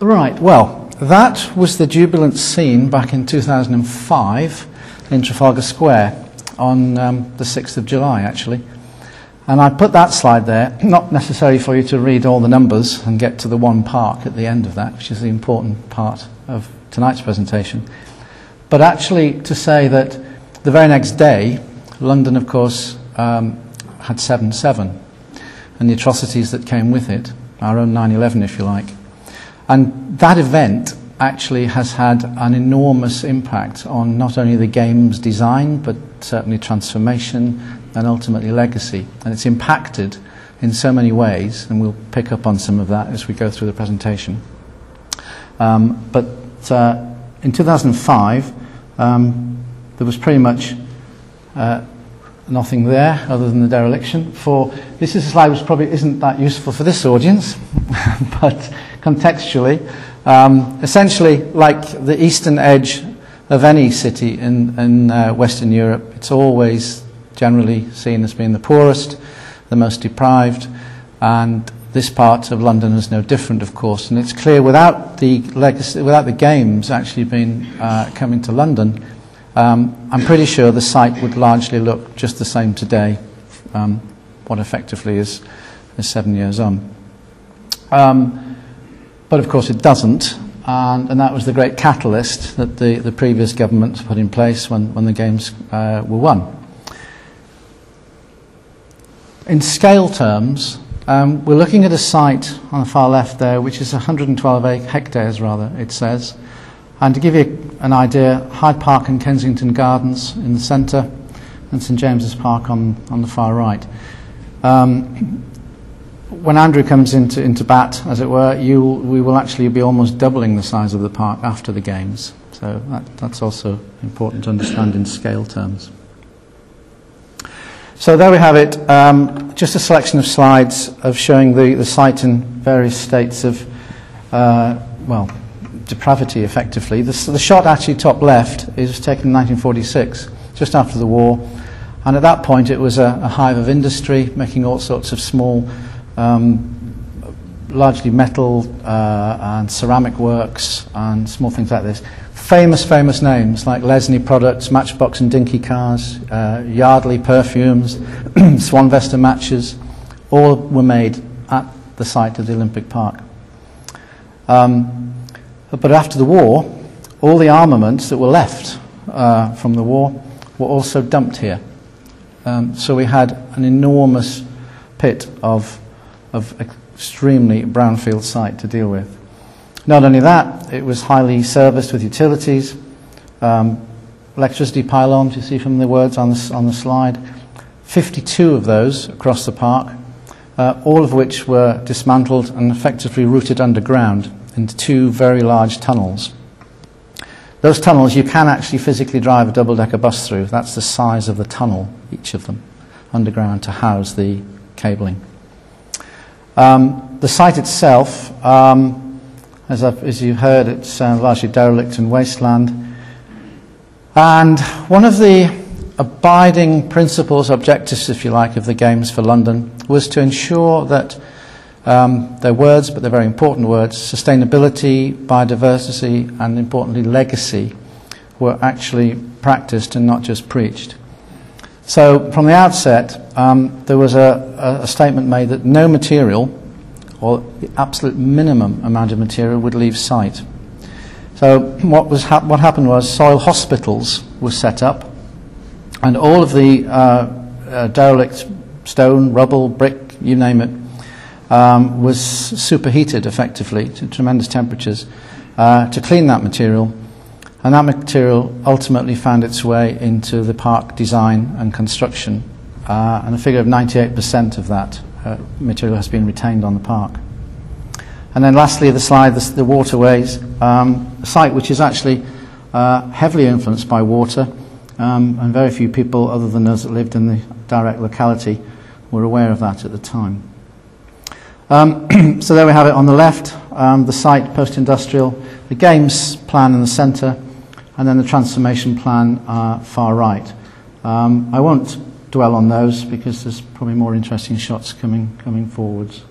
Right, well, that was the jubilant scene back in 2005 in Trafalgar Square on the 6th of July, actually. And I put that slide there, not necessarily for you to read all the numbers and get to the one park at the end of that, which is the important part of tonight's presentation, but actually to say that the very next day, London, of course, had 7/7 and the atrocities that came with it, our own 9/11, if you like. And that event actually has had an enormous impact on not only the game's design, but certainly transformation and ultimately legacy. And it's impacted in so many ways, and we'll pick up on some of that as we go through the presentation. But in 2005, there was pretty much nothing there other than the dereliction. For this is a slide which probably isn't that useful for this audience, but contextually, essentially, like the eastern edge of any city in Western Europe, it's always generally seen as being the poorest, the most deprived, and this part of London is no different, of course. And it's clear without the legacy, without the games actually being coming to London, I'm pretty sure the site would largely look just the same today, what effectively is 7 years on. But of course it doesn't, and that was the great catalyst that the previous government put in place when the games were won. In scale terms, we're looking at a site on the far left there, which is 112 hectares, rather, it says. And to give you an idea, Hyde Park and Kensington Gardens in the centre, and St James's Park on the far right. When Andrew comes into bat, as it were, we will actually be almost doubling the size of the park after the games. So that's also important to understand in scale terms. So there we have it, just a selection of slides of showing the site in various states of, well, depravity, effectively. The shot actually top left is taken in 1946, just after the war, and at that point it was a hive of industry making all sorts of small, largely metal and ceramic works and small things like this. Famous names like Lesney Products, Matchbox and Dinky Cars, Yardley Perfumes, Swan Vesta Matches, all were made at the site of the Olympic Park. But after the war, all the armaments that were left from the war were also dumped here. So we had an enormous pit of extremely brownfield site to deal with. Not only that, it was highly serviced with utilities, electricity pylons, you see from the words on the slide, 52 of those across the park, all of which were dismantled and effectively routed underground into two very large tunnels. Those tunnels you can actually physically drive a double-decker bus through. That's the size of the tunnel, each of them, underground to house the cabling. The site itself, as you heard, it's largely derelict and wasteland. And one of the abiding principles, objectives, if you like, of the Games for London was to ensure that their words, but they're very important words, sustainability, biodiversity, and importantly legacy, were actually practiced and not just preached. So from the outset, there was a statement made that no material, or the absolute minimum amount of material, would leave site. So what happened was soil hospitals were set up, and all of the derelict stone, rubble, brick, you name it, was superheated effectively to tremendous temperatures to clean that material, and that material ultimately found its way into the park design and construction, and a figure of 98% of that material has been retained on the park. And then lastly, the slide, the waterways, a site which is actually heavily influenced by water, and very few people other than those that lived in the direct locality were aware of that at the time. So there we have it on the left, the site, post-industrial, the games plan in the centre, and then the transformation plan far right. I won't dwell on those because there's probably more interesting shots coming forwards.